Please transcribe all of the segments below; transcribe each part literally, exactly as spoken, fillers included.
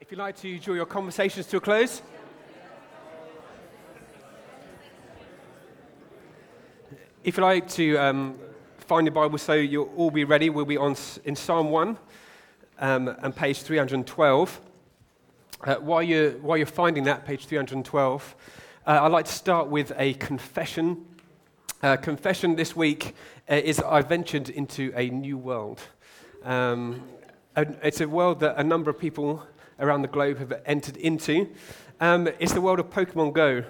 If you'd like to draw your conversations to a close. If you'd like to um, find your Bible so you'll all be ready, we'll be on in Psalm one um, and page three hundred twelve. Uh, while, you're, while you're finding that, page three hundred twelve, uh, I'd like to start with a confession. Uh, confession this week uh, is I ventured into a new world. Um, it's a world that a number of people around the globe have entered into. Um, it's the world of Pokemon Go.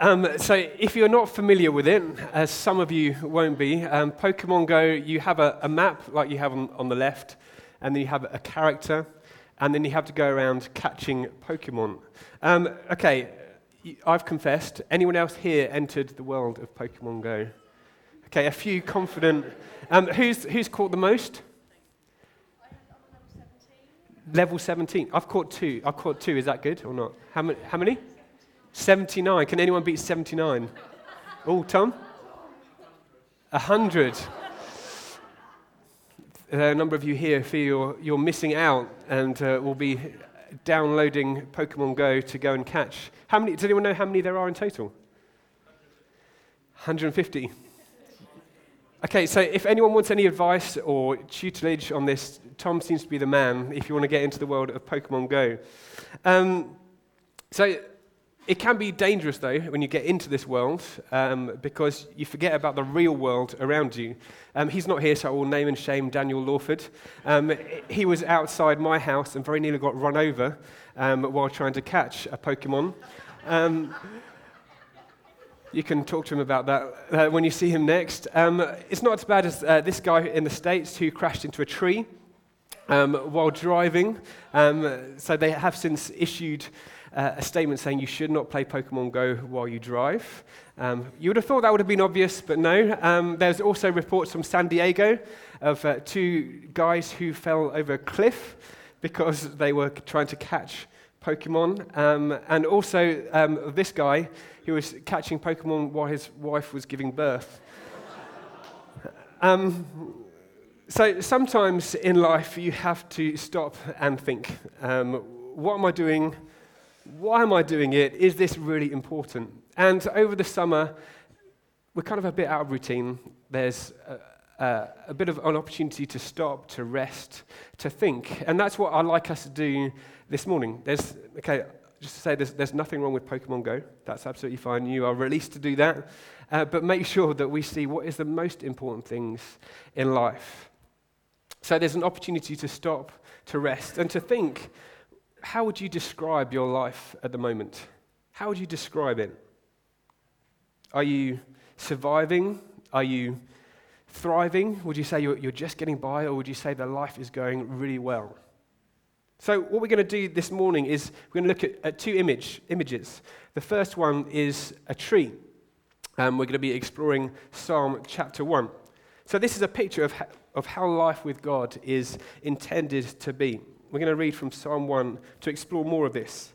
Um, so if you're not familiar with it, as some of you won't be, um, Pokemon Go, you have a, a map like you have on, on the left, and then you have a character, and then you have to go around catching Pokemon. Um, okay, I've confessed. Anyone else here entered the world of Pokemon Go? Okay, a few confident. Um, who's who's caught the most? Level seventeen. I've caught two. I've caught two. Is that good or not? How many? How many? seventy-nine. Can anyone beat seventy-nine? Oh, Tom? one hundred. A number of you here feel you're, you're missing out and uh, will be downloading Pokemon Go to go and catch. How many? Does anyone know how many there are in total? one hundred fifty. Okay, so if anyone wants any advice or tutelage on this, Tom seems to be the man if you want to get into the world of Pokemon Go. Um, so it can be dangerous, though, when you get into this world um, because you forget about the real world around you. Um, he's not here, so I will name and shame Daniel Lawford. Um, he was outside my house and very nearly got run over um, while trying to catch a Pokemon. Um, You can talk to him about that uh, when you see him next. Um, it's not as bad as uh, this guy in the States who crashed into a tree um, while driving. Um, so they have since issued uh, a statement saying you should not play Pokemon Go while you drive. Um, you would have thought that would have been obvious, but no. Um, there's also reports from San Diego of uh, two guys who fell over a cliff because they were trying to catch Pokemon, um, and also um, this guy who was catching Pokemon while his wife was giving birth. um, so sometimes in life you have to stop and think, um, what am I doing? Why am I doing it? Is this really important? And over the summer, we're kind of a bit out of routine. There's a, Uh, a bit of an opportunity to stop, to rest, to think. And that's what I'd like us to do this morning. There's, okay, just to say there's, there's nothing wrong with Pokemon Go. That's absolutely fine. You are released to do that. Uh, but make sure that we see what is the most important things in life. So there's an opportunity to stop, to rest, and to think, how would you describe your life at the moment? How would you describe it? Are you surviving? Are you thriving? Would you say you're, you're just getting by, or would you say that life is going really well? So what we're going to do this morning is we're going to look at, at two image, images. The first one is a tree, and um, we're going to be exploring Psalm chapter one. So this is a picture of, ha- of how life with God is intended to be. We're going to read from Psalm one to explore more of this.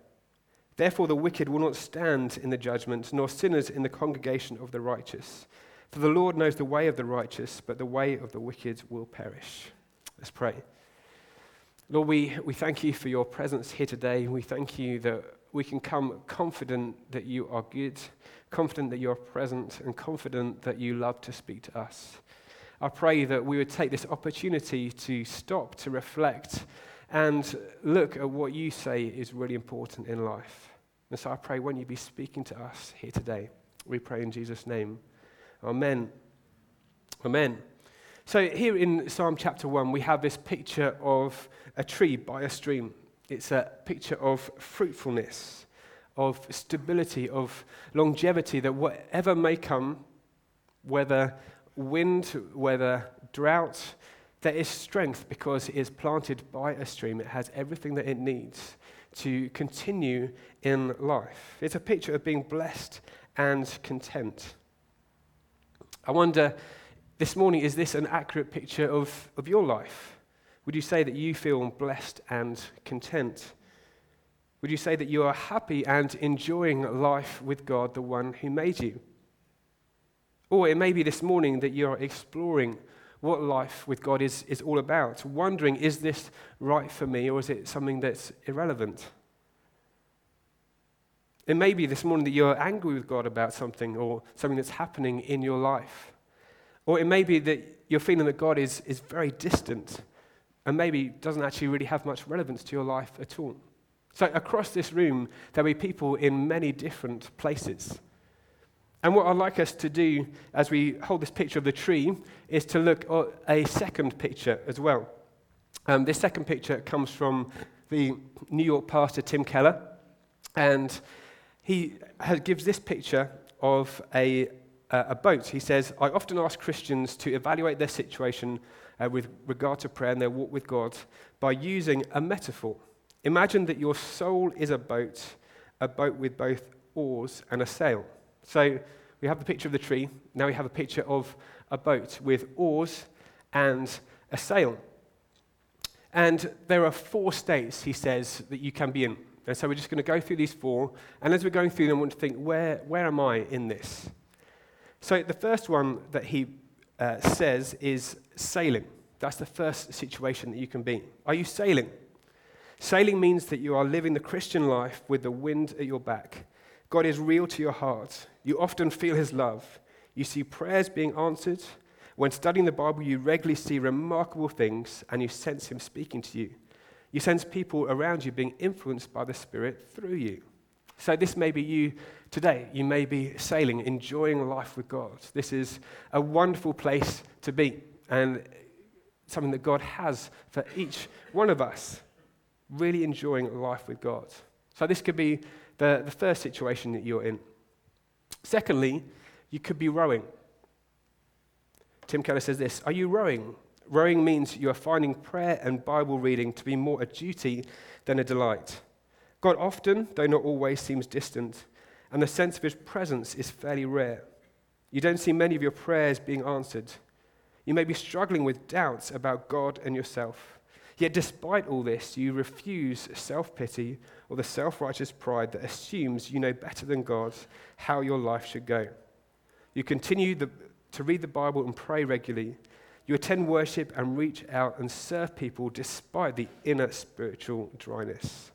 Therefore the wicked will not stand in the judgment, nor sinners in the congregation of the righteous. For the Lord knows the way of the righteous, but the way of the wicked will perish." Let's pray. Lord, we, we thank you for your presence here today. We thank you that we can come confident that you are good, confident that you are present, and confident that you love to speak to us. I pray that we would take this opportunity to stop, to reflect, and look at what you say is really important in life. And so I pray, won't you be speaking to us here today? We pray in Jesus' name. Amen. Amen. So here in Psalm chapter one, we have this picture of a tree by a stream. It's a picture of fruitfulness, of stability, of longevity, that whatever may come, whether wind, whether drought, There is strength because it is planted by a stream. It has everything that it needs to continue in life. It's a picture of being blessed and content. I wonder, this morning, is this an accurate picture of, of your life? Would you say that you feel blessed and content? Would you say that you are happy and enjoying life with God, the one who made you? Or it may be this morning that you are exploring what life with God is, is all about, wondering, is this right for me, or is it something that's irrelevant? It may be this morning that you're angry with God about something or something that's happening in your life. Or it may be that you're feeling that God is, is very distant and maybe doesn't actually really have much relevance to your life at all. So across this room, there'll be people in many different places. And what I'd like us to do as we hold this picture of the tree is to look at a second picture as well. Um, this second picture comes from the New York pastor Tim Keller, and he has, gives this picture of a, uh, a boat. He says, I often ask Christians to evaluate their situation uh, with regard to prayer and their walk with God by using a metaphor. Imagine that your soul is a boat, a boat with both oars and a sail. So we have the picture of the tree, now we have a picture of a boat with oars and a sail. And there are four states, he says, that you can be in. And so we're just going to go through these four, and as we're going through them, I want to think, where, where am I in this? So the first one that he uh, says is sailing. That's the first situation that you can be in. Are you sailing? Sailing means that you are living the Christian life with the wind at your back. God is real to your heart. You often feel his love. You see prayers being answered. When studying the Bible, you regularly see remarkable things, and you sense him speaking to you. You sense people around you being influenced by the Spirit through you. So this may be you today. You may be sailing, enjoying life with God. This is a wonderful place to be, and something that God has for each one of us. Really enjoying life with God. So this could be the, the first situation that you're in. Secondly, you could be rowing. Tim Keller says this, are you rowing? Rowing means you are finding prayer and Bible reading to be more a duty than a delight. God often, though not always, seems distant, and the sense of his presence is fairly rare. You don't see many of your prayers being answered. You may be struggling with doubts about God and yourself. Yet despite all this, you refuse self-pity or the self-righteous pride that assumes you know better than God how your life should go. You continue the, to read the Bible and pray regularly. You attend worship and reach out and serve people despite the inner spiritual dryness.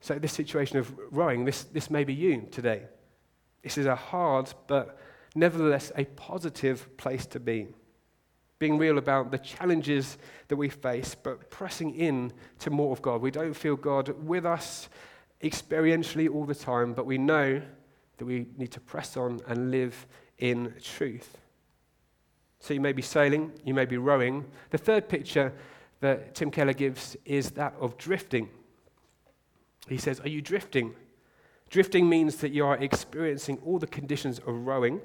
So this situation of rowing, this, this may be you today. This is a hard but nevertheless a positive place to be. Being real about the challenges that we face, but pressing in to more of God. We don't feel God with us experientially all the time, but we know that we need to press on and live in truth. So you may be sailing, you may be rowing. The third picture that Tim Keller gives is that of drifting. He says, are you drifting? Drifting means that you are experiencing all the conditions of rowing,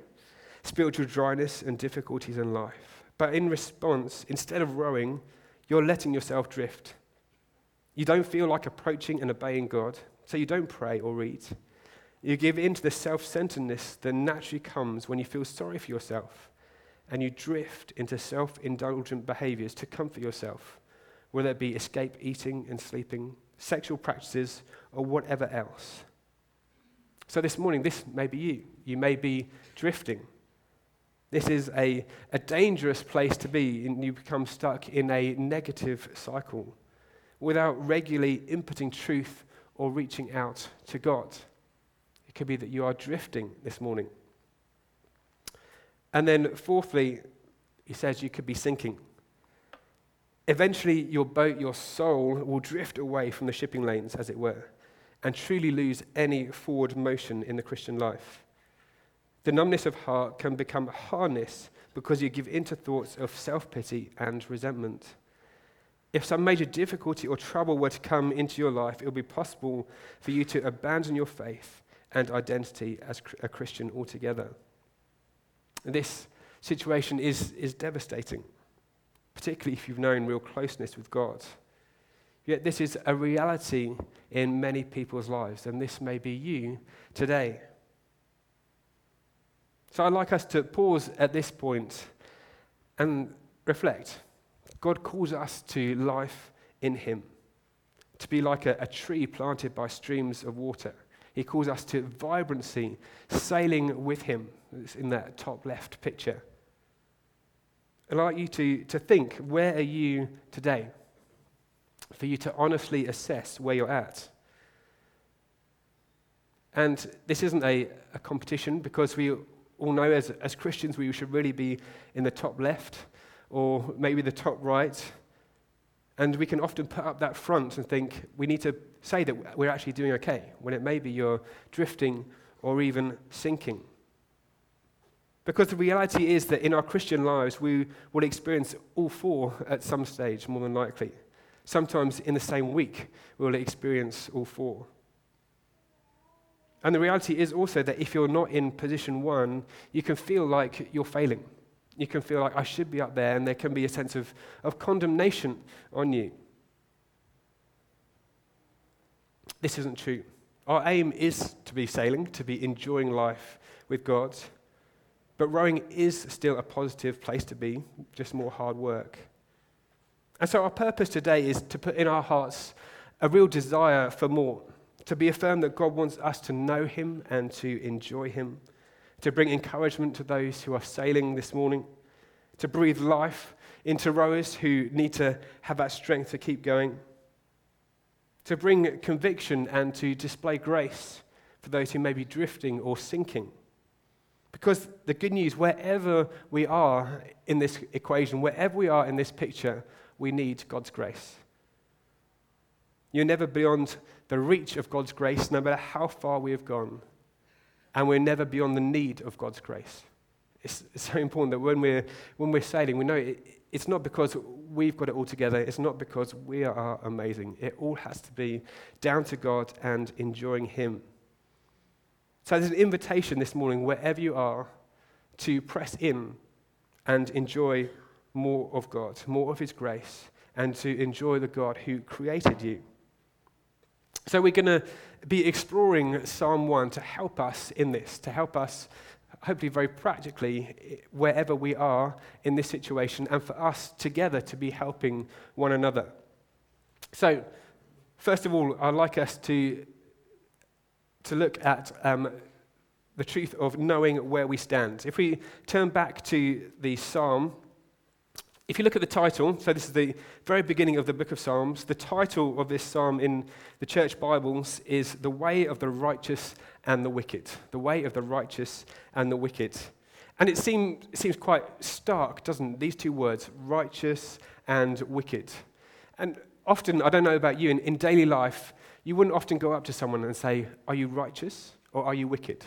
spiritual dryness and difficulties in life. But in response, instead of rowing, you're letting yourself drift. You don't feel like approaching and obeying God, so you don't pray or read. You give in to the self-centeredness that naturally comes when you feel sorry for yourself, and you drift into self-indulgent behaviors to comfort yourself, whether it be escape eating and sleeping, sexual practices, or whatever else. So this morning, this may be you. You may be drifting. This is a, a dangerous place to be, and you become stuck in a negative cycle without regularly inputting truth or reaching out to God. It could be that you are drifting this morning. And then fourthly, he says you could be sinking. Eventually your boat, your soul, will drift away from the shipping lanes, as it were, and truly lose any forward motion in the Christian life. The numbness of heart can become hardness because you give in to thoughts of self-pity and resentment. If some major difficulty or trouble were to come into your life, it will be possible for you to abandon your faith and identity as a Christian altogether. This situation is, is devastating, particularly if you've known real closeness with God. Yet this is a reality in many people's lives, and this may be you today. So I'd like us to pause at this point and reflect. God calls us to life in him, to be like a, a tree planted by streams of water. He calls us to vibrancy, sailing with him. It's in that top left picture. I'd like you to, to think, where are you today? For you to honestly assess where you're at. And this isn't a, a competition, because we all know as, as Christians we should really be in the top left or maybe the top right. And we can often put up that front and think we need to say that we're actually doing okay, when it may be you're drifting or even sinking. Because the reality is that in our Christian lives, we will experience all four at some stage, more than likely. Sometimes in the same week, we will experience all four. And the reality is also that if you're not in position one, you can feel like you're failing. You can feel like, I should be up there, and there can be a sense of, of condemnation on you. This isn't true. Our aim is to be sailing, to be enjoying life with God. But rowing is still a positive place to be, just more hard work. And so our purpose today is to put in our hearts a real desire for more, to be affirmed that God wants us to know him and to enjoy him, to bring encouragement to those who are sailing this morning, to breathe life into rowers who need to have that strength to keep going, to bring conviction and to display grace for those who may be drifting or sinking. Because the good news, wherever we are in this equation, wherever we are in this picture, we need God's grace. You're never beyond the reach of God's grace, no matter how far we have gone. And we're never beyond the need of God's grace. It's so important that when we're, when we're sailing, we know it, it's not because we've got it all together. It's not because we are amazing. It all has to be down to God and enjoying him. So there's an invitation this morning, wherever you are, to press in and enjoy more of God, more of his grace, and to enjoy the God who created you. So we're going to be exploring Psalm one to help us in this, to help us, hopefully very practically, wherever we are in this situation, and for us together to be helping one another. So first of all, I'd like us to to look at um, the truth of knowing where we stand. If we turn back to the psalm, if you look at the title, so this is the very beginning of the book of Psalms, the title of this psalm in the church Bibles is The Way of the Righteous and the Wicked. The Way of the Righteous and the Wicked. And it seems, it seems quite stark, doesn't it? These two words, righteous and wicked. And often, I don't know about you, in, in daily life, you wouldn't often go up to someone and say, are you righteous or are you wicked?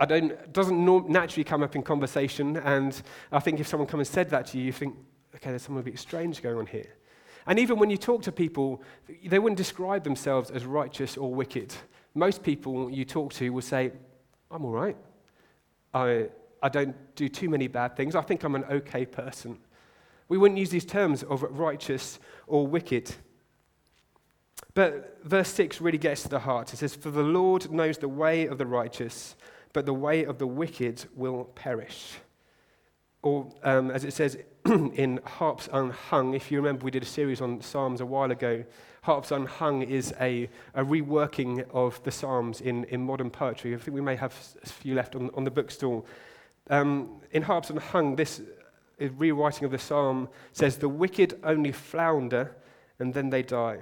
I don't, it doesn't naturally come up in conversation, and I think if someone come and said that to you, you think, okay, there's something a bit strange going on here. And even when you talk to people, they wouldn't describe themselves as righteous or wicked. Most people you talk to will say, I'm all right. I, I don't do too many bad things. I think I'm an okay person. We wouldn't use these terms of righteous or wicked. But verse six really gets to the heart. It says, for the Lord knows the way of the righteous, but the way of the wicked will perish. Or um, as it says in Harps Unhung, if you remember we did a series on Psalms a while ago, Harps Unhung is a, a reworking of the Psalms in, in modern poetry. I think we may have a few left on, on the bookstall. Um, in Harps Unhung, this rewriting of the Psalm says, the wicked only flounder and then they die.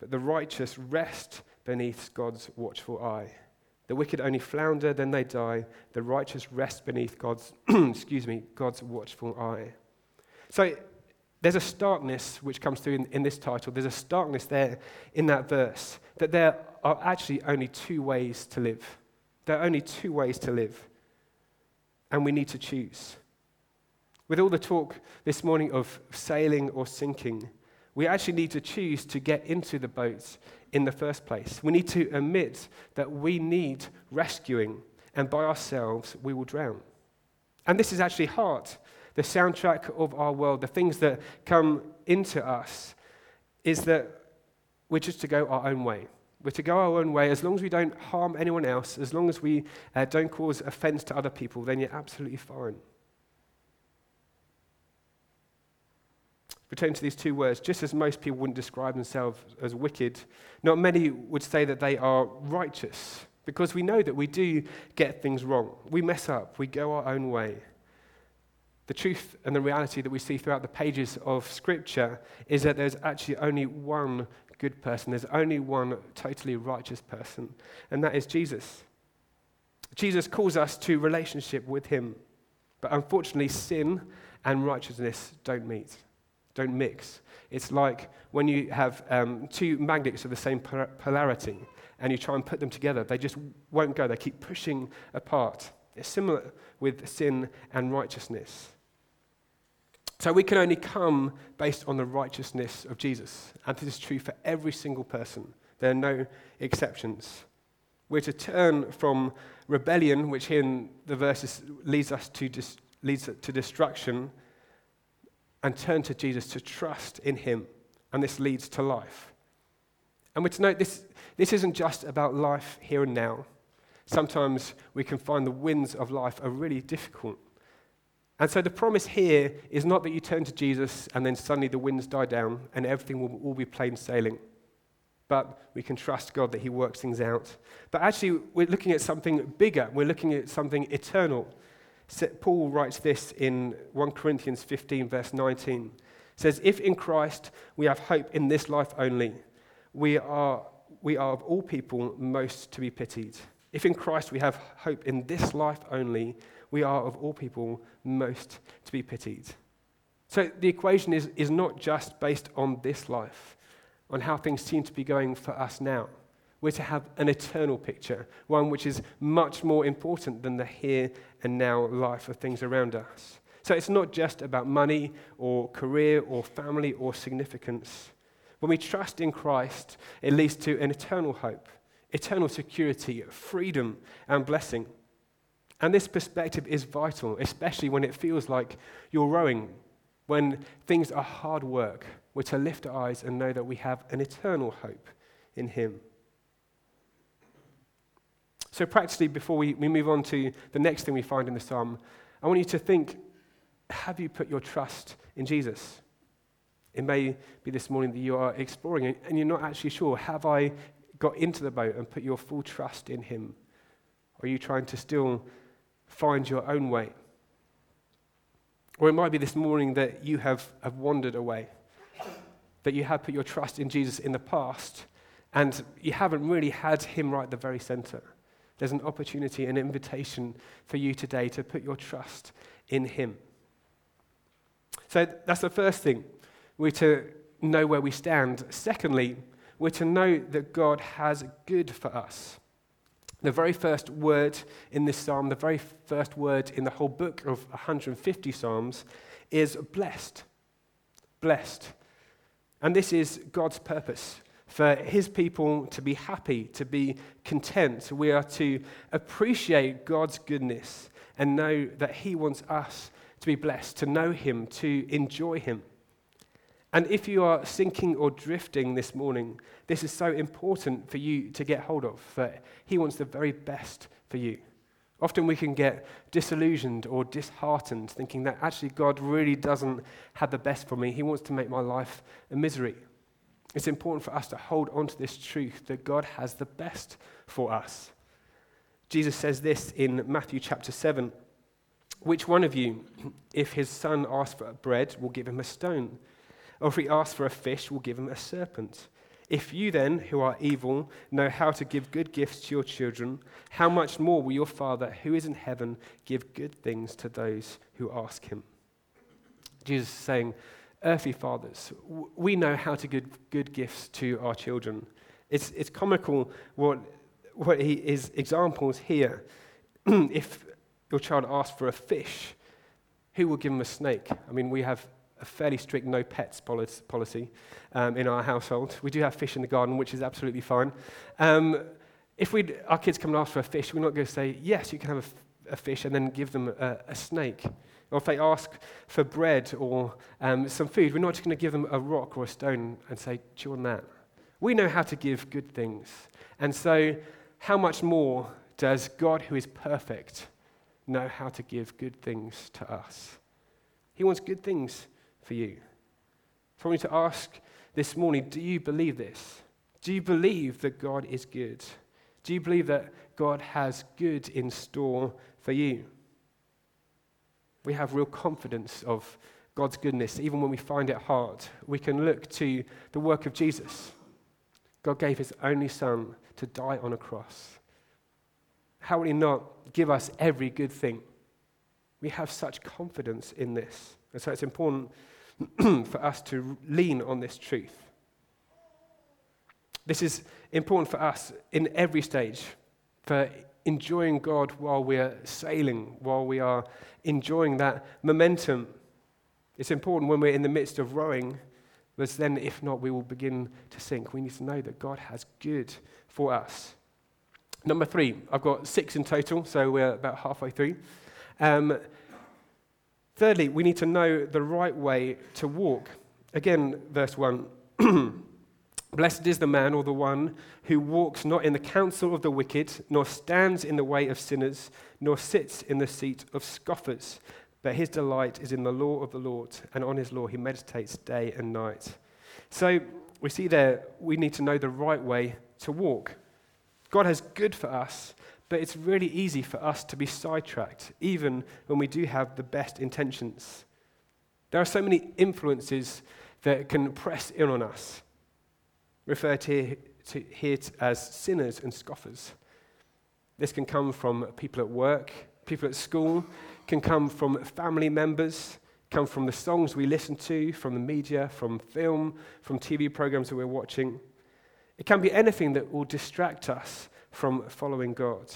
But the righteous rest beneath God's watchful eye. The wicked only flounder, then they die. The righteous rest beneath God's, excuse me, God's watchful eye. So there's a starkness which comes through in, in this title. There's a starkness there in that verse, that there are actually only two ways to live. There are only two ways to live, and we need to choose. With all the talk this morning of sailing or sinking, we actually need to choose to get into the boat in the first place. We need to admit that we need rescuing, and by ourselves we will drown. And this is actually hard, the soundtrack of our world, the things that come into us, is that we're just to go our own way. We're to go our own way as long as we don't harm anyone else, as long as we uh, don't cause offense to other people, then you're absolutely fine. Returning to these two words, just as most people wouldn't describe themselves as wicked, not many would say that they are righteous, because we know that we do get things wrong. We mess up. We go our own way. The truth and the reality that we see throughout the pages of Scripture is that there's actually only one good person. There's only one totally righteous person, and that is Jesus. Jesus calls us to relationship with him, but unfortunately sin and righteousness don't meet, don't mix. It's like when you have um, two magnets of the same polarity and you try and put them together, they just won't go. They keep pushing apart. It's similar with sin and righteousness. So we can only come based on the righteousness of Jesus. And this is true for every single person. There are no exceptions. We're to turn from rebellion, which here in the verses leads us to dis- leads to destruction, and turn to Jesus, to trust in him. And this leads to life. And we're to note this, this isn't just about life here and now. Sometimes we can find the winds of life are really difficult. And so the promise here is not that you turn to Jesus and then suddenly the winds die down and everything will all be plain sailing. But we can trust God that he works things out. But actually, we're looking at something bigger. We're looking at something eternal. Paul writes this in First Corinthians fifteen, verse nineteen. It says, if in Christ we have hope in this life only, we are, we are of all people most to be pitied. If in Christ we have hope in this life only, we are of all people most to be pitied. So the equation is, is not just based on this life, on how things seem to be going for us now. We're to have an eternal picture, one which is much more important than the here and now life of things around us. So it's not just about money or career or family or significance. When we trust in Christ, it leads to an eternal hope, eternal security, freedom, and blessing. And this perspective is vital, especially when it feels like you're rowing, when things are hard work. We're to lift our eyes and know that we have an eternal hope in him. So practically, before we, we move on to the next thing we find in the psalm, I want you to think, have you put your trust in Jesus? It may be this morning that you are exploring it and you're not actually sure, have I got into the boat and put your full trust in him? Or are you trying to still find your own way? Or it might be this morning that you have, have wandered away, that you have put your trust in Jesus in the past and you haven't really had him right at the very center. There's an opportunity, an invitation for you today to put your trust in him. So that's the first thing. We're to know where we stand. Secondly, we're to know that God has good for us. The very first word in this psalm, the very first word in the whole book of one hundred fifty psalms is blessed. Blessed. And this is God's purpose. For his people to be happy, to be content. We are to appreciate God's goodness and know that he wants us to be blessed, to know him, to enjoy him. And if you are sinking or drifting this morning, this is so important for you to get hold of, for he wants the very best for you. Often we can get disillusioned or disheartened, thinking that actually God really doesn't have the best for me. He wants to make my life a misery. It's important for us to hold on to this truth that God has the best for us. Jesus says this in Matthew chapter seven. Which one of you, if his son asks for bread, will give him a stone? Or if he asks for a fish, will give him a serpent? If you then, who are evil, know how to give good gifts to your children, how much more will your Father, who is in heaven, give good things to those who ask him? Jesus is saying, earthly fathers, we know how to give good gifts to our children. It's it's comical what what he, his examples here. If your child asks for a fish, who will give him a snake? I mean, we have a fairly strict no pets policy um, in our household. We do have fish in the garden, which is absolutely fine. Um, if we our kids come and ask for a fish, we're not going to say, yes, you can have a, f- a fish, and then give them a, a snake. Or if they ask for bread or um, some food, we're not just going to give them a rock or a stone and say, chew on that. We know how to give good things. And so how much more does God, who is perfect, know how to give good things to us? He wants good things for you. So I want you to ask this morning, do you believe this? Do you believe that God is good? Do you believe that God has good in store for you? We have real confidence of God's goodness. Even when we find it hard, we can look to the work of Jesus. God gave his only son to die on a cross. How will he not give us every good thing? We have such confidence in this. And so it's important for us to lean on this truth. This is important for us in every stage, for enjoying God while we are sailing, while we are enjoying that momentum. It's important when we're in the midst of rowing, because then if not, we will begin to sink. We need to know that God has good for us. Number three, I've got six in total, so we're about halfway through. Um, thirdly, we need to know the right way to walk. Again, verse one, blessed is the man or the one who walks not in the counsel of the wicked, nor stands in the way of sinners, nor sits in the seat of scoffers, but his delight is in the law of the Lord, and on his law he meditates day and night. So we see there, we need to know the right way to walk. God has good for us, but it's really easy for us to be sidetracked, even when we do have the best intentions. There are so many influences that can press in on us, referred to here as sinners and scoffers. This can come from people at work, people at school, can come from family members, come from the songs we listen to, from the media, from film, from T V programs that we're watching. It can be anything that will distract us from following God.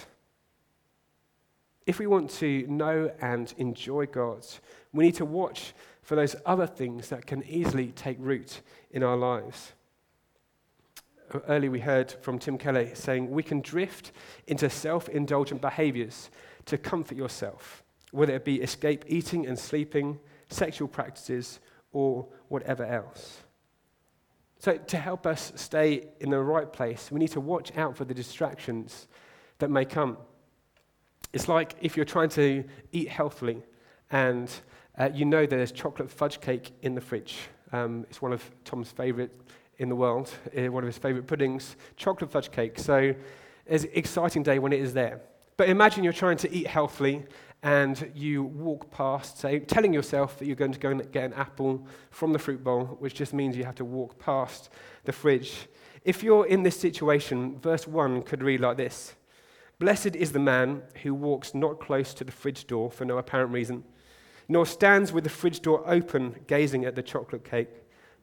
If we want to know and enjoy God, we need to watch for those other things that can easily take root in our lives. Earlier we heard from Tim Keller saying, we can drift into self-indulgent behaviors to comfort yourself, whether it be escape eating and sleeping, sexual practices, or whatever else. So to help us stay in the right place, we need to watch out for the distractions that may come. It's like if you're trying to eat healthily and uh, you know there's chocolate fudge cake in the fridge. Um, it's one of Tom's favourite in the world, uh, one of his favourite puddings, chocolate fudge cake. So it's an exciting day when it is there. But imagine you're trying to eat healthily and you walk past, say, telling yourself that you're going to go and get an apple from the fruit bowl, which just means you have to walk past the fridge. If you're in this situation, verse one could read like this. Blessed is the man who walks not close to the fridge door for no apparent reason, nor stands with the fridge door open gazing at the chocolate cake,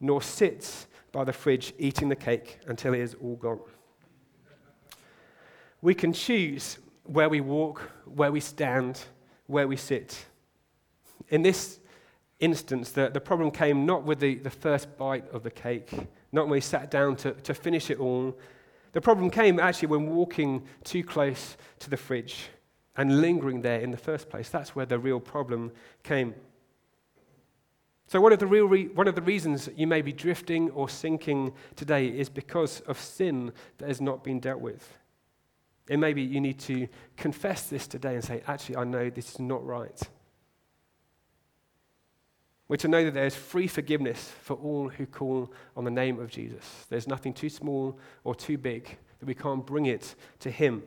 nor sits by the fridge eating the cake until it is all gone. We can choose where we walk, where we stand, where we sit. In this instance, the, the problem came not with the, the first bite of the cake, not when we sat down to, to finish it all. The problem came actually when walking too close to the fridge and lingering there in the first place. That's where the real problem came. So one of the real re- one of the reasons you may be drifting or sinking today is because of sin that has not been dealt with. And maybe you need to confess this today and say, actually, I know this is not right. We're to know that there is free forgiveness for all who call on the name of Jesus. There's nothing too small or too big that we can't bring it to him.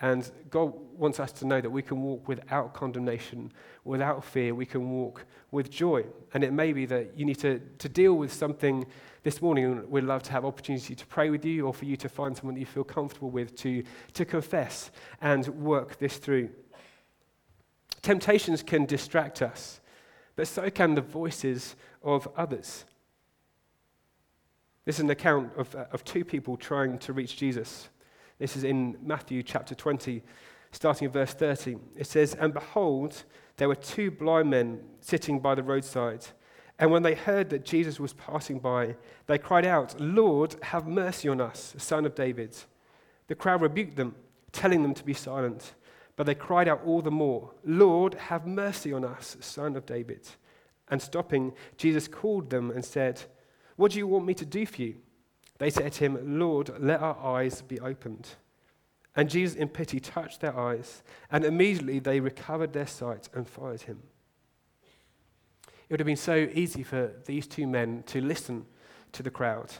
And God wants us to know that we can walk without condemnation, without fear. We can walk with joy. And it may be that you need to, to deal with something this morning. We'd love to have opportunity to pray with you or for you to find someone that you feel comfortable with to, to confess and work this through. Temptations can distract us, but so can the voices of others. This is an account of, of two people trying to reach Jesus. This is in Matthew chapter twenty, starting at verse thirty. It says, and behold, there were two blind men sitting by the roadside. And when they heard that Jesus was passing by, they cried out, Lord, have mercy on us, Son of David. The crowd rebuked them, telling them to be silent. But they cried out all the more, "Lord, have mercy on us, Son of David." And stopping, Jesus called them and said, "What do you want me to do for you?" They said to him, "Lord, let our eyes be opened." And Jesus in pity touched their eyes, and immediately they recovered their sight and followed him. It would have been so easy for these two men to listen to the crowd.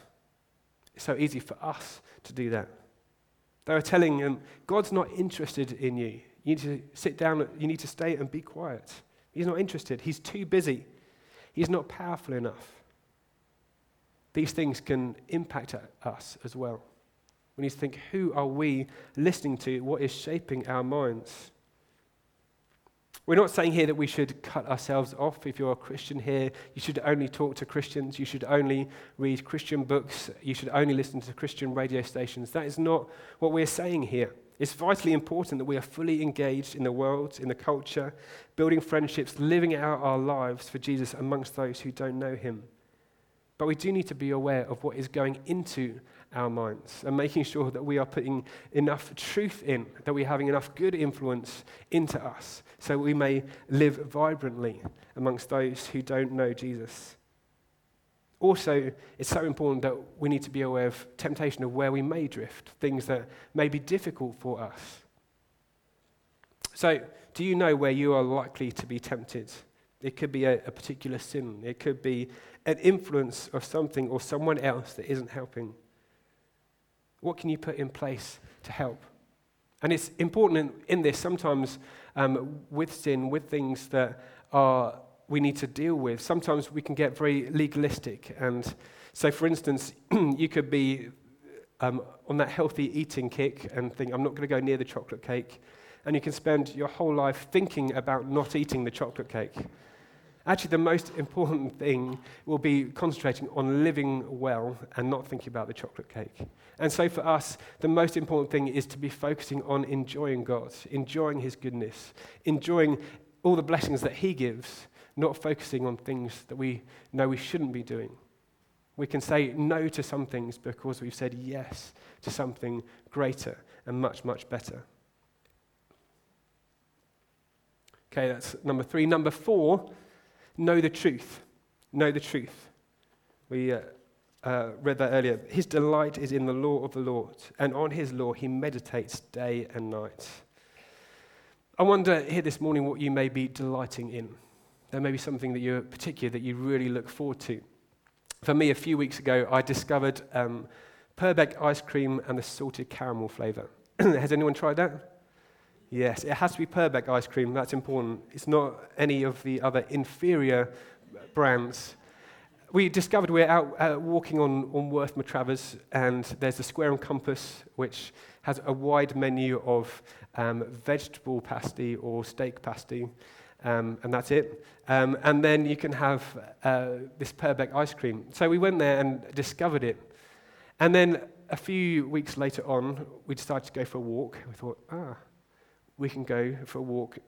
It's so easy for us to do that. They were telling him, God's not interested in you. You need to sit down, you need to stay and be quiet. He's not interested. He's too busy. He's not powerful enough. These things can impact us as well. We need to think, who are we listening to? What is shaping our minds? We're not saying here that we should cut ourselves off. If you're a Christian here, you should only talk to Christians. You should only read Christian books. You should only listen to Christian radio stations. That is not what we're saying here. It's vitally important that we are fully engaged in the world, in the culture, building friendships, living out our lives for Jesus amongst those who don't know him. But we do need to be aware of what is going into our minds and making sure that we are putting enough truth in, that we're having enough good influence into us so we may live vibrantly amongst those who don't know Jesus. Also, it's so important that we need to be aware of temptation, of where we may drift, things that may be difficult for us. So, do you know where you are likely to be tempted? It could be a, a particular sin. It could be an influence of something or someone else that isn't helping. What can you put in place to help? And it's important in, in this sometimes um, with sin, with things that are we need to deal with. Sometimes we can get very legalistic. And so, for instance, you could be um, on that healthy eating kick and think, I'm not going to go near the chocolate cake. And you can spend your whole life thinking about not eating the chocolate cake. Actually, the most important thing will be concentrating on living well and not thinking about the chocolate cake. And so for us, the most important thing is to be focusing on enjoying God, enjoying his goodness, enjoying all the blessings that he gives, not focusing on things that we know we shouldn't be doing. We can say no to some things because we've said yes to something greater and much, much better. Okay, that's number three. Number four, know the truth. Know the truth. We uh, uh, read that earlier. His delight is in the law of the Lord, and on his law he meditates day and night. I wonder here this morning what you may be delighting in. There may be something that you're particular that you really look forward to. For me, a few weeks ago, I discovered um, Purbeck ice cream and the salted caramel flavour. Has anyone tried that? Yes, it has to be Purbeck ice cream, that's important. It's not any of the other inferior brands. We discovered we're out uh, walking on, on Worth Matravers, and there's the Square and Compass, which has a wide menu of um, vegetable pasty or steak pasty, um, and that's it. Um, and then you can have uh, this Purbeck ice cream. So we went there and discovered it. And then a few weeks later on, we decided to go for a walk. We thought, ah... we can go for a walk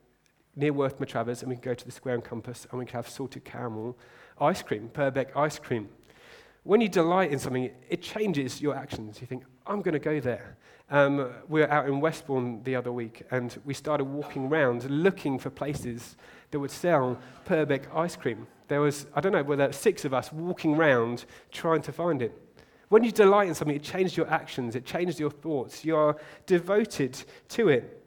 near Worth Matravers, and we can go to the Square and Compass, and we can have salted caramel ice cream, Purbeck ice cream. When you delight in something, it changes your actions. You think, I'm going to go there. Um, we were out in Westbourne the other week, and we started walking around looking for places that would sell Purbeck ice cream. There was, I don't know, whether six of us walking around trying to find it. When you delight in something, it changes your actions, it changes your thoughts. You are devoted to it.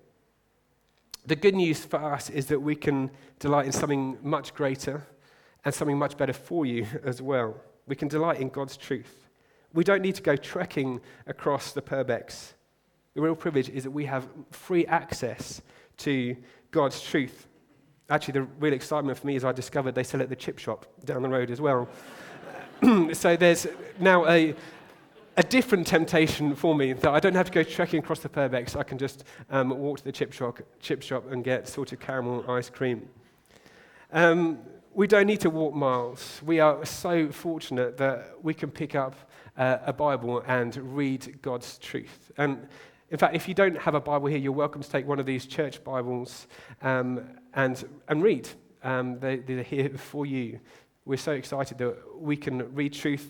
The good news for us is that we can delight in something much greater and something much better for you as well. We can delight in God's truth. We don't need to go trekking across the Purbecks. The real privilege is that we have free access to God's truth. Actually, the real excitement for me is I discovered they sell it at the chip shop down the road as well. So there's now a... a different temptation for me, that I don't have to go trekking across the Purbecks. I can just um, walk to the chip shop, chip shop and get salted caramel ice cream. Um, we don't need to walk miles. We are so fortunate that we can pick up uh, a Bible and read God's truth. And in fact, if you don't have a Bible here, you're welcome to take one of these church Bibles um, and, and read. Um, they, they're here for you. We're so excited that we can read truth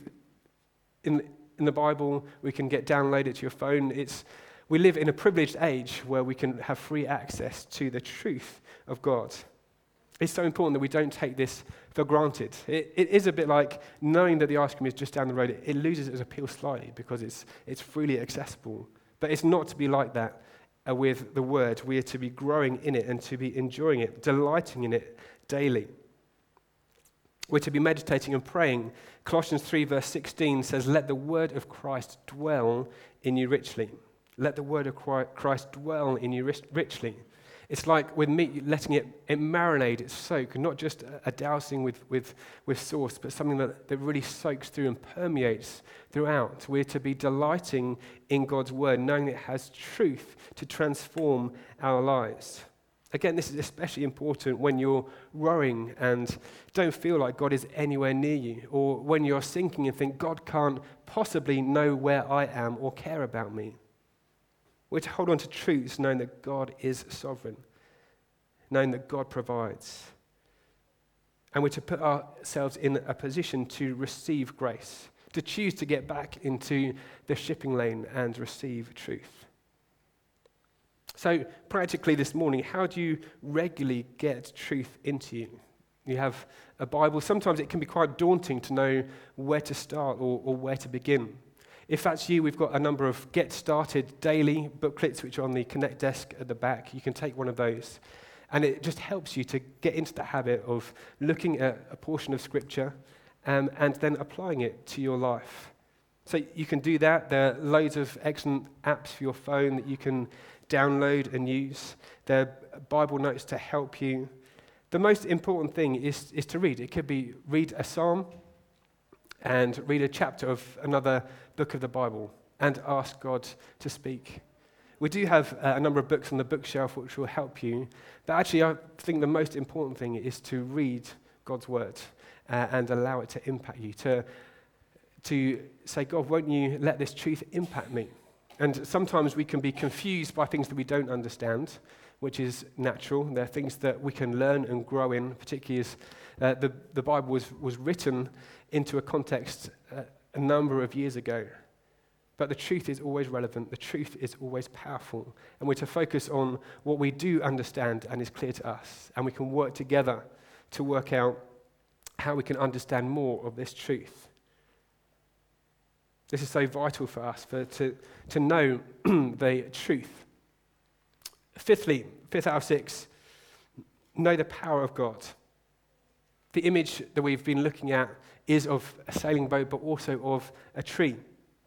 in In the Bible, we can get downloaded to your phone. It's We live in a privileged age where we can have free access to the truth of God. It's so important that we don't take this for granted. It, it is a bit like knowing that the ice cream is just down the road. It, it loses its appeal slightly because it's it's freely accessible. But it's not to be like that uh, with the word. We are to be growing in it and to be enjoying it, delighting in it daily. We're to be meditating and praying. Colossians three verse sixteen says, "Let the word of Christ dwell in you richly." Let the word of Christ dwell in you richly. It's like with meat, letting it, it marinate, it soak, not just a, a dousing with, with, with sauce, but something that, that really soaks through and permeates throughout. We're to be delighting in God's word, knowing it has truth to transform our lives. Again, this is especially important when you're rowing and don't feel like God is anywhere near you, or when you're sinking and think, God can't possibly know where I am or care about me. We're to hold on to truths knowing that God is sovereign, knowing that God provides. And we're to put ourselves in a position to receive grace, to choose to get back into the shipping lane and receive truth. So practically this morning, how do you regularly get truth into you? You have a Bible. Sometimes it can be quite daunting to know where to start or, or where to begin. If that's you, we've got a number of Get Started daily booklets, which are on the Connect desk at the back. You can take one of those. And it just helps you to get into the habit of looking at a portion of Scripture um, and then applying it to your life. So you can do that. There are loads of excellent apps for your phone that you can download and use. There are Bible notes to help you. The most important thing is, is to read. It could be read a psalm, and read a chapter of another book of the Bible, and ask God to speak. We do have uh, a number of books on the bookshelf which will help you, but actually I think the most important thing is to read God's word uh, and allow it to impact you, to, to say, God, won't you let this truth impact me? And sometimes we can be confused by things that we don't understand, which is natural. There are things that we can learn and grow in, particularly as uh, the, the Bible was, was written into a context uh, a number of years ago. But the truth is always relevant. The truth is always powerful. And we're to focus on what we do understand and is clear to us. And we can work together to work out how we can understand more of this truth. This is so vital for us, for to, to know the truth. Fifthly, fifth out of six, know the power of God. The image that we've been looking at is of a sailing boat, but also of a tree.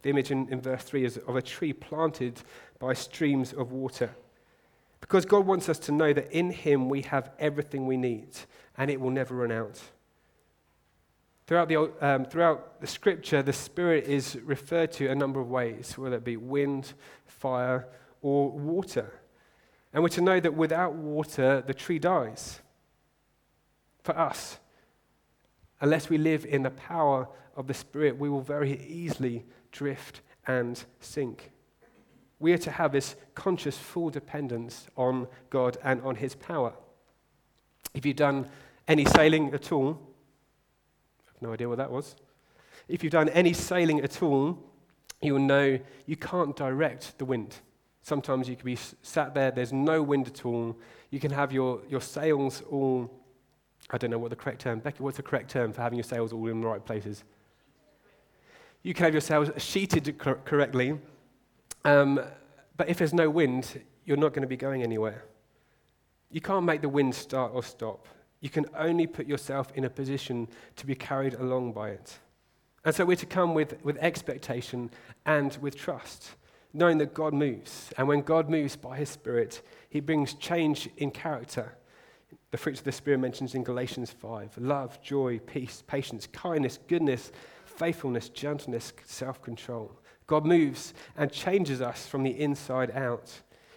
The image in, in verse three is of a tree planted by streams of water. Because God wants us to know that in him we have everything we need, and it will never run out. Throughout the, um, throughout the Scripture, the Spirit is referred to a number of ways, whether it be wind, fire, or water. And we're to know that without water, the tree dies. For us, unless we live in the power of the Spirit, we will very easily drift and sink. We are to have this conscious, full dependence on God and on his power. If you've done any sailing at all, no idea what that was. If you've done any sailing at all, you'll know you can't direct the wind. Sometimes you can be sat there, there's no wind at all. You can have your, your sails all, I don't know what the correct term, Becky, what's the correct term for having your sails all in the right places? You can have your sails sheeted cor- correctly, um, but if there's no wind, you're not going to be going anywhere. You can't make the wind start or stop. You can only put yourself in a position to be carried along by it. And so we're to come with, with expectation and with trust, knowing that God moves. And when God moves by his Spirit, he brings change in character. The fruits of the Spirit mentioned in Galatians five, love, joy, peace, patience, kindness, goodness, faithfulness, gentleness, self-control. God moves and changes us from the inside out.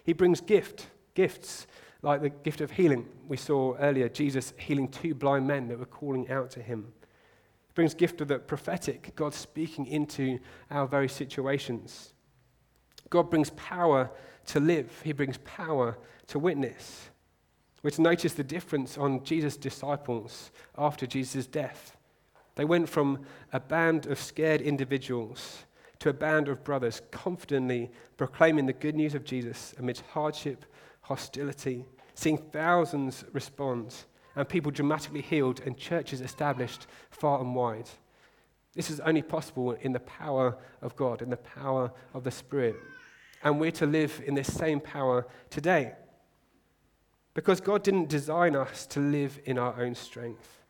He brings gift, gifts, like the gift of healing we saw earlier, Jesus healing two blind men that were calling out to him. It brings gift of the prophetic, God speaking into our very situations. God brings power to live. He brings power to witness. We're to notice the difference on Jesus' disciples after Jesus' death. They went from a band of scared individuals to a band of brothers, confidently proclaiming the good news of Jesus amidst hardship, hostility, seeing thousands respond, and people dramatically healed and churches established far and wide. This is only possible in the power of God, in the power of the Spirit. And we're to live in this same power today. Because God didn't design us to live in our own strength.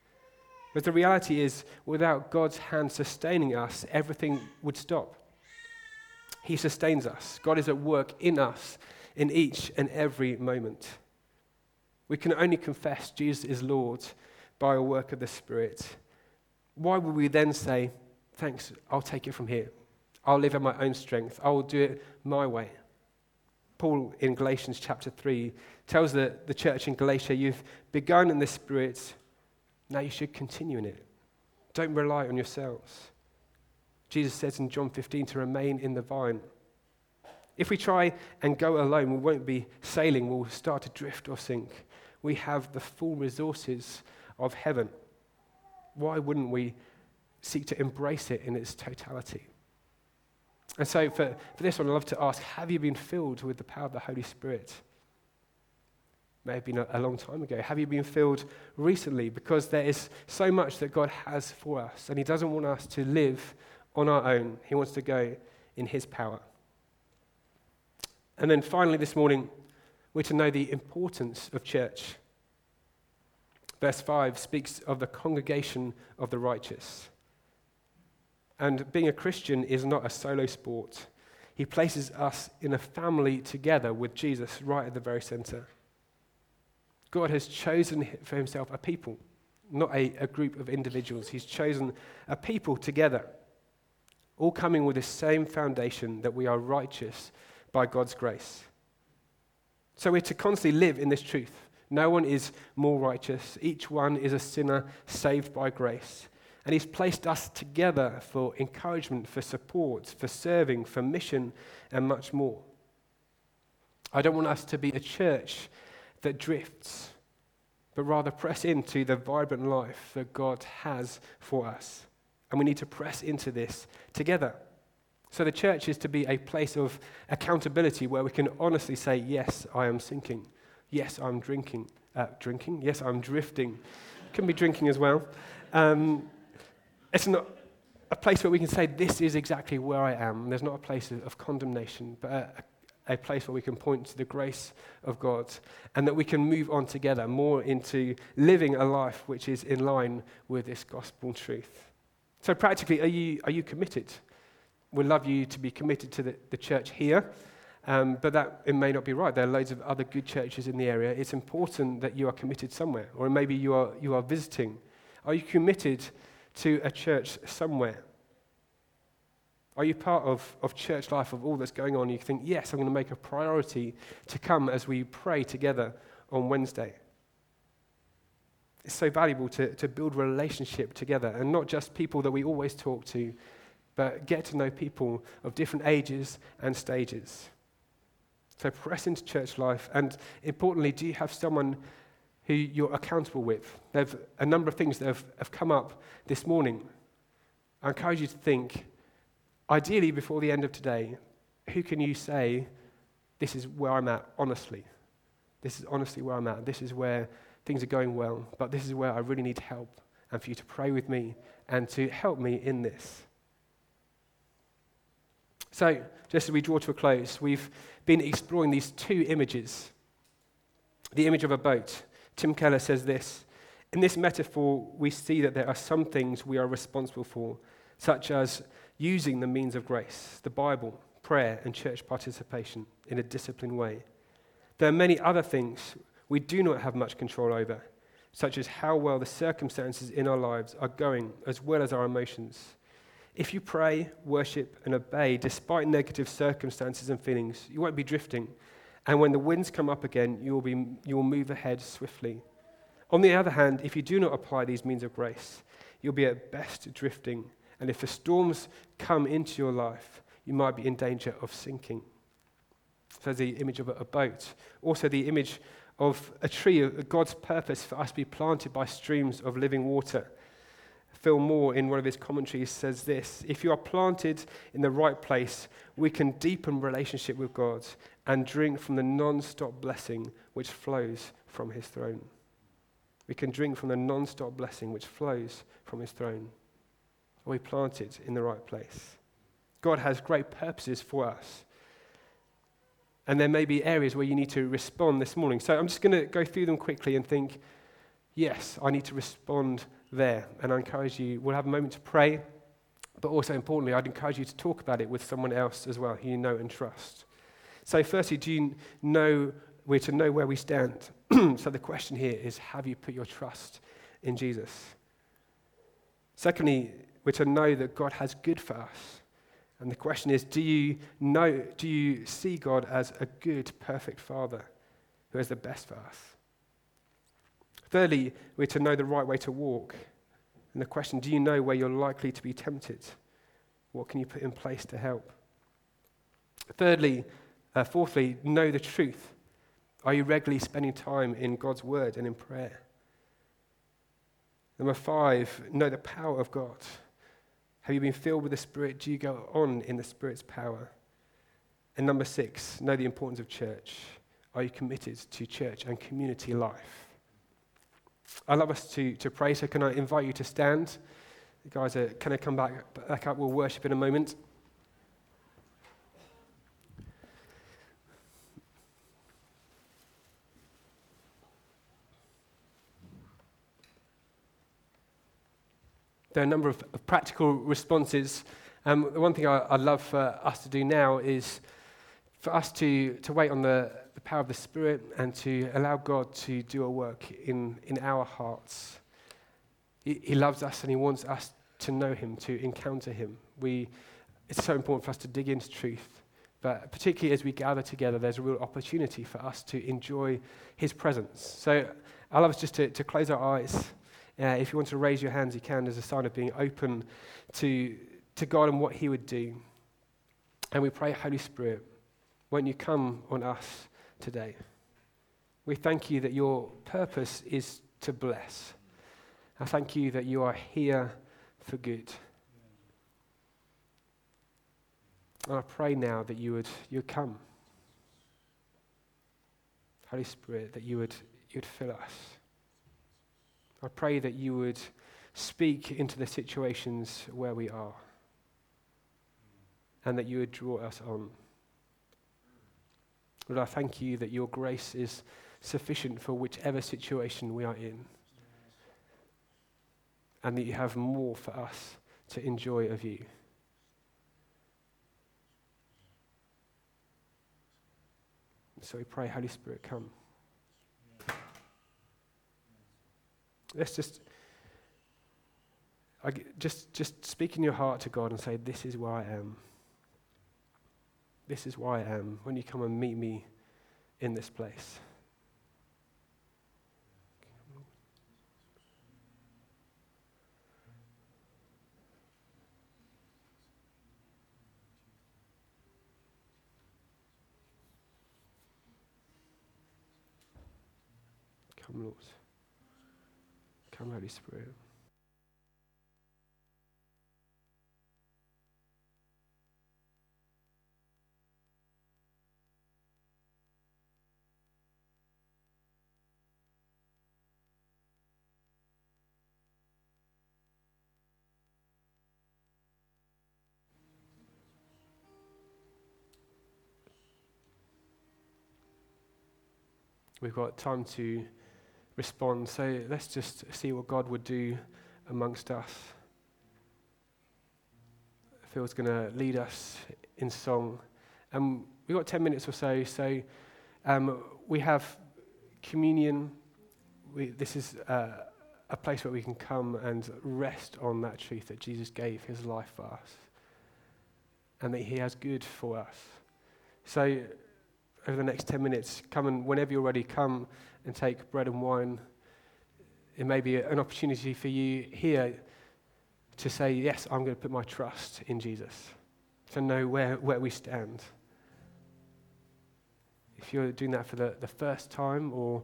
But the reality is, without God's hand sustaining us, everything would stop. He sustains us. God is at work in us in each and every moment. We can only confess Jesus is Lord by a work of the Spirit. Why would we then say, thanks, I'll take it from here. I'll live in my own strength. I'll do it my way. Paul in Galatians chapter three tells the, the church in Galatia, you've begun in the Spirit, now you should continue in it. Don't rely on yourselves. Jesus says in John fifteen to remain in the vine. If we try and go alone, we won't be sailing. We'll start to drift or sink. We have the full resources of heaven. Why wouldn't we seek to embrace it in its totality? And so for, for this one, I'd love to ask, have you been filled with the power of the Holy Spirit? May have been a long time ago. Have you been filled recently? Because there is so much that God has for us, and he doesn't want us to live on our own. He wants to go in his power. And then finally this morning, we're to know the importance of church. Verse five speaks of the congregation of the righteous. And being a Christian is not a solo sport. He places us in a family together with Jesus right at the very center. God has chosen for himself a people, not a, a group of individuals. He's chosen a people together, all coming with the same foundation that we are righteous by God's grace. So we're to constantly live in this truth. No one is more righteous. Each one is a sinner saved by grace. And he's placed us together for encouragement, for support, for serving, for mission, and much more. I don't want us to be a church that drifts, but rather press into the vibrant life that God has for us. And we need to press into this together. So the church is to be a place of accountability where we can honestly say, yes, I am sinking. Yes, I'm drinking. Uh, drinking? Yes, I'm drifting. Can be drinking as well. Um, it's not a place where we can say, this is exactly where I am. There's not a place of, of condemnation, but a, a a place where we can point to the grace of God and that we can move on together more into living a life which is in line with this gospel truth. So practically, are you are you committed? We'd love you to be committed to the, the church here, um, but that it may not be right. There are loads of other good churches in the area. It's important that you are committed somewhere, or maybe you are you are visiting. Are you committed to a church somewhere? Are you part of, of church life, of all that's going on? You think, yes, I'm going to make a priority to come as we pray together on Wednesday. It's so valuable to, to build relationship together, and not just people that we always talk to, but get to know people of different ages and stages. So press into church life, and importantly, do you have someone who you're accountable with? There's a number of things that have, have come up this morning. I encourage you to think, ideally, before the end of today, who can you say, this is where I'm at, honestly. This is honestly where I'm at. This is where things are going well, but this is where I really need help, and for you to pray with me and to help me in this. So, just as we draw to a close, we've been exploring these two images. The image of a boat. Tim Keller says this, in this metaphor, we see that there are some things we are responsible for, such as using the means of grace, the Bible, prayer, and church participation in a disciplined way. There are many other things we do not have much control over, such as how well the circumstances in our lives are going, as well as our emotions. If you pray, worship, and obey, despite negative circumstances and feelings, you won't be drifting, and when the winds come up again, you will be, you will move ahead swiftly. On the other hand, if you do not apply these means of grace, you'll be at best drifting. And if the storms come into your life, you might be in danger of sinking. So the image of a boat. Also the image of a tree, God's purpose for us to be planted by streams of living water. Phil Moore, in one of his commentaries, says this: if you are planted in the right place, we can deepen relationship with God and drink from the non-stop blessing which flows from his throne. We can drink from the non-stop blessing which flows from his throne. Are we planted in the right place? God has great purposes for us. And there may be areas where you need to respond this morning. So I'm just going to go through them quickly and think, yes, I need to respond there. And I encourage you, we'll have a moment to pray, but also importantly, I'd encourage you to talk about it with someone else as well, who you know and trust. So firstly, do you know, we're to know where we stand. So the question here is, have you put your trust in Jesus? Secondly, we're to know that God has good for us. And the question is, do you know, do you see God as a good, perfect Father who has the best for us? Thirdly, we're to know the right way to walk. And the question, do you know where you're likely to be tempted? What can you put in place to help? Thirdly, uh, fourthly, know the truth. Are you regularly spending time in God's word and in prayer? Number five, know the power of God. Have you been filled with the Spirit? Do you go on in the Spirit's power? And number six, know the importance of church. Are you committed to church and community life? I'd love us to, to pray, so can I invite you to stand? You guys are, can I come back, back up? We'll worship in a moment. There are a number of, of practical responses. Um, the one thing I, I'd love for us to do now is for us to, to wait on the, the power of the Spirit and to allow God to do a work in, in our hearts. He, he loves us and he wants us to know him, to encounter him. We, it's so important for us to dig into truth. But particularly as we gather together, there's a real opportunity for us to enjoy his presence. So I'd love us just to, to close our eyes. Uh, if you want to raise your hands, you can, as a sign of being open to, to God and what he would do. And we pray, Holy Spirit, won't you come on us today? We thank you that your purpose is to bless. I thank you that you are here for good. And I pray now that you would you'd come. Holy Spirit, that you would you'd fill us. I pray that you would speak into the situations where we are and that you would draw us on. Lord, I thank you that your grace is sufficient for whichever situation we are in and that you have more for us to enjoy of you. So we pray, Holy Spirit, come. Let's just, just just speak in your heart to God and say, this is where I am. This is where I am. When you come and meet me in this place. Come, Lord. Come, Holy Spirit. We've got time to respond. So let's just see what God would do amongst us. Phil's going to lead us in song. Um, we've got ten minutes or so, so um, we have communion. We, this is uh, a place where we can come and rest on that truth that Jesus gave his life for us and that he has good for us. So over the next ten minutes, come and whenever you're ready, come and take bread and wine. It may be an opportunity for you here to say, yes, I'm going to put my trust in Jesus, to know where, where we stand. If you're doing that for the, the first time or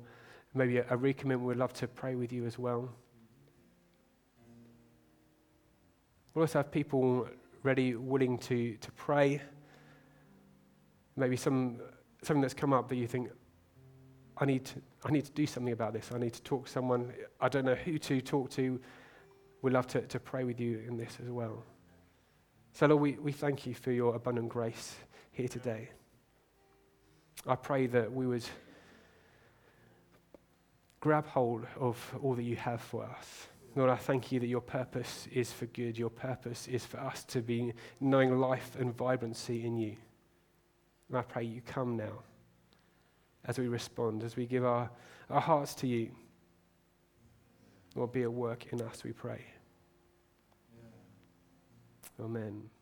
maybe a, a recommitment, we'd love to pray with you as well. We'll also have people ready, willing to, to pray. Maybe some something that's come up that you think, I need to, I need to do something about this. I need to talk to someone. I don't know who to talk to. We'd love to, to pray with you in this as well. So, Lord, we, we thank you for your abundant grace here today. I pray that we would grab hold of all that you have for us. Lord, I thank you that your purpose is for good. Your purpose is for us to be knowing life and vibrancy in you. And I pray you come now as we respond, as we give our, our hearts to you. Lord, be at work in us, we pray. Amen.